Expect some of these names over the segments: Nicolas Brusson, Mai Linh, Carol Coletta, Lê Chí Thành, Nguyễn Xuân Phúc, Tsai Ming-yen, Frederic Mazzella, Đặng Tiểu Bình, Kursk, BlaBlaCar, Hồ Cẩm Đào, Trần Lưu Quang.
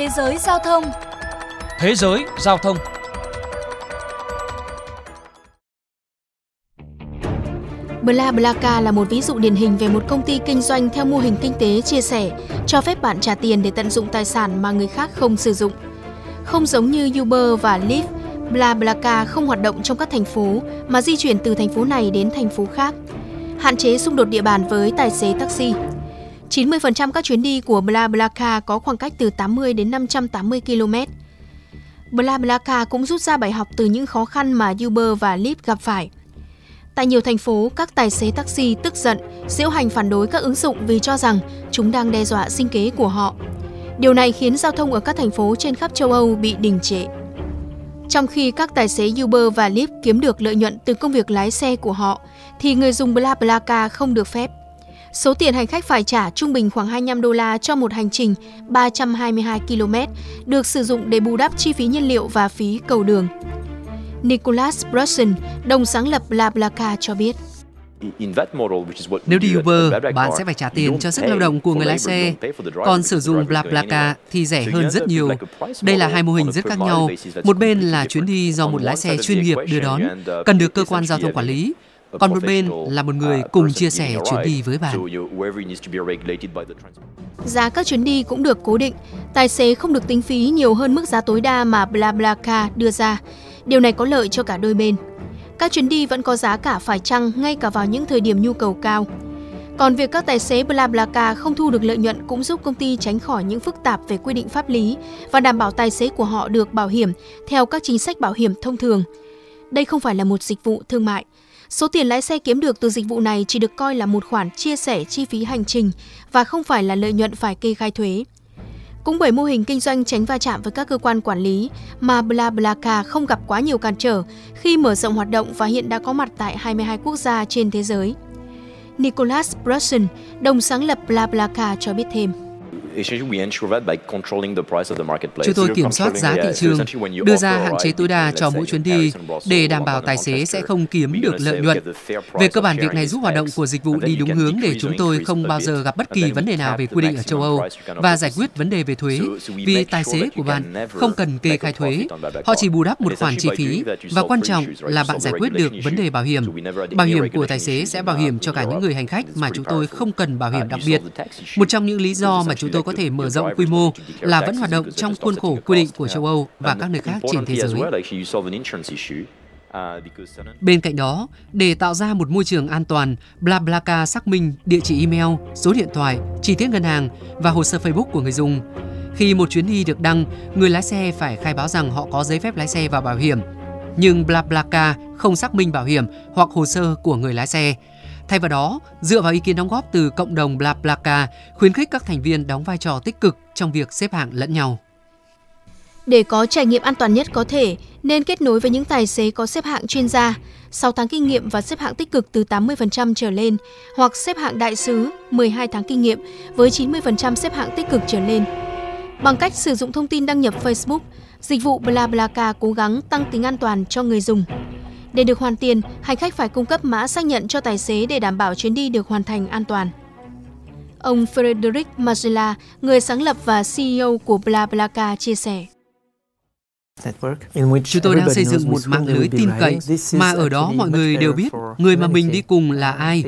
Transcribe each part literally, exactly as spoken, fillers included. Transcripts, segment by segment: Thế giới giao thông. Thế giới giao thông. BlaBlaCar là một ví dụ điển hình về một công ty kinh doanh theo mô hình kinh tế chia sẻ, cho phép bạn trả tiền để tận dụng tài sản mà người khác không sử dụng. Không giống như Uber và Lyft, BlaBlaCar không hoạt động trong các thành phố mà di chuyển từ thành phố này đến thành phố khác, hạn chế xung đột địa bàn với tài xế taxi. chín mươi phần trăm các chuyến đi của BlaBlaCar có khoảng cách từ tám mươi đến năm trăm tám mươi ki lô mét. BlaBlaCar cũng rút ra bài học từ những khó khăn mà Uber và Lyft gặp phải. Tại nhiều thành phố, các tài xế taxi tức giận, diễu hành phản đối các ứng dụng vì cho rằng chúng đang đe dọa sinh kế của họ. Điều này khiến giao thông ở các thành phố trên khắp châu Âu bị đình trệ. Trong khi các tài xế Uber và Lyft kiếm được lợi nhuận từ công việc lái xe của họ, thì người dùng BlaBlaCar không được phép. Số tiền hành khách phải trả trung bình khoảng hai mươi lăm đô la cho một hành trình ba trăm hai mươi hai ki lô mét, được sử dụng để bù đắp chi phí nhiên liệu và phí cầu đường. Nicolas Brusson, đồng sáng lập BlaBlaCar cho biết. Nếu đi Uber, bạn sẽ phải trả tiền cho sức lao động của người lái xe, còn sử dụng BlaBlaCar thì rẻ hơn rất nhiều. Đây là hai mô hình rất khác nhau. Một bên là chuyến đi do một lái xe chuyên nghiệp đưa đón, cần được cơ quan giao thông quản lý. Còn một bên là một người cùng chia sẻ chuyến đi với bạn. Giá các chuyến đi cũng được cố định. Tài xế không được tính phí nhiều hơn mức giá tối đa mà BlaBlaCar đưa ra. Điều này có lợi cho cả đôi bên. Các chuyến đi vẫn có giá cả phải chăng ngay cả vào những thời điểm nhu cầu cao. Còn việc các tài xế BlaBlaCar không thu được lợi nhuận cũng giúp công ty tránh khỏi những phức tạp về quy định pháp lý và đảm bảo tài xế của họ được bảo hiểm theo các chính sách bảo hiểm thông thường. Đây không phải là một dịch vụ thương mại. Số tiền lái xe kiếm được từ dịch vụ này chỉ được coi là một khoản chia sẻ chi phí hành trình và không phải là lợi nhuận phải kê khai thuế. Cũng bởi mô hình kinh doanh tránh va chạm với các cơ quan quản lý mà BlaBlaCar không gặp quá nhiều cản trở khi mở rộng hoạt động và hiện đã có mặt tại hai mươi hai quốc gia trên thế giới. Nicolas Brusson, đồng sáng lập BlaBlaCar cho biết thêm. Chúng tôi kiểm soát giá thị trường, đưa ra hạn chế tối đa cho mỗi chuyến đi để đảm bảo tài xế sẽ không kiếm được lợi nhuận. Về cơ bản, việc này giúp hoạt động của dịch vụ đi đúng hướng để chúng tôi không bao giờ gặp bất kỳ vấn đề nào về quy định ở châu Âu và giải quyết vấn đề về thuế, vì tài xế của bạn không cần kê khai thuế. Họ chỉ bù đắp một khoản chi phí và quan trọng là bạn giải quyết được vấn đề bảo hiểm. Bảo hiểm của tài xế sẽ bảo hiểm cho cả những người hành khách mà chúng tôi không cần bảo hiểm đặc biệt. Một trong những lý do mà chúng tôi có thể mở rộng quy mô là vẫn hoạt động trong khuôn khổ quy định của châu Âu và các nơi khác trên thế giới. Bên cạnh đó, để tạo ra một môi trường an toàn, BlaBlaCar xác minh địa chỉ email, số điện thoại, chi tiết ngân hàng và hồ sơ Facebook của người dùng. Khi một chuyến đi được đăng, người lái xe phải khai báo rằng họ có giấy phép lái xe và bảo hiểm. Nhưng BlaBlaCar không xác minh bảo hiểm hoặc hồ sơ của người lái xe. Thay vào đó, dựa vào ý kiến đóng góp từ cộng đồng BlaBlaCar, khuyến khích các thành viên đóng vai trò tích cực trong việc xếp hạng lẫn nhau. Để có trải nghiệm an toàn nhất có thể, nên kết nối với những tài xế có xếp hạng chuyên gia, sáu tháng kinh nghiệm và xếp hạng tích cực từ tám mươi phần trăm trở lên, hoặc xếp hạng đại sứ mười hai tháng kinh nghiệm với chín mươi phần trăm xếp hạng tích cực trở lên. Bằng cách sử dụng thông tin đăng nhập Facebook, dịch vụ BlaBlaCar cố gắng tăng tính an toàn cho người dùng. Để được hoàn tiền, hành khách phải cung cấp mã xác nhận cho tài xế để đảm bảo chuyến đi được hoàn thành an toàn. Ông Frederic Mazzella, người sáng lập và xê e ô của BlaBlaCar chia sẻ. Chúng tôi đang xây dựng một mạng lưới tin cậy mà ở đó mọi người đều biết người mà mình đi cùng là ai.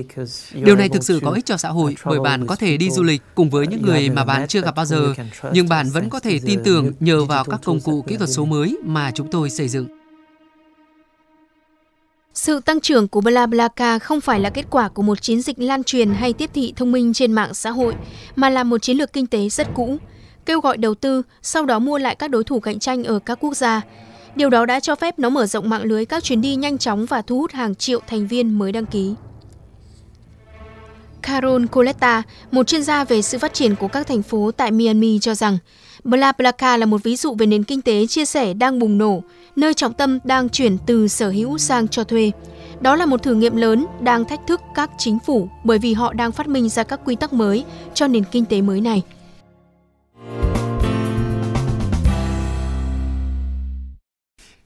Điều này thực sự có ích cho xã hội bởi bạn có thể đi du lịch cùng với những người mà bạn chưa gặp bao giờ, nhưng bạn vẫn có thể tin tưởng nhờ vào các công cụ kỹ thuật số mới mà chúng tôi xây dựng. Sự tăng trưởng của BlaBlaCar không phải là kết quả của một chiến dịch lan truyền hay tiếp thị thông minh trên mạng xã hội, mà là một chiến lược kinh tế rất cũ, kêu gọi đầu tư, sau đó mua lại các đối thủ cạnh tranh ở các quốc gia. Điều đó đã cho phép nó mở rộng mạng lưới các chuyến đi nhanh chóng và thu hút hàng triệu thành viên mới đăng ký. Carol Coletta, một chuyên gia về sự phát triển của các thành phố tại Miami cho rằng, BlaBlaCar là một ví dụ về nền kinh tế chia sẻ đang bùng nổ, nơi trọng tâm đang chuyển từ sở hữu sang cho thuê. Đó là một thử nghiệm lớn đang thách thức các chính phủ bởi vì họ đang phát minh ra các quy tắc mới cho nền kinh tế mới này.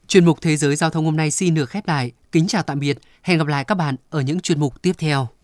Chuyên mục Thế giới Giao thông hôm nay xin được khép lại. Kính chào tạm biệt, hẹn gặp lại các bạn ở những chuyên mục tiếp theo.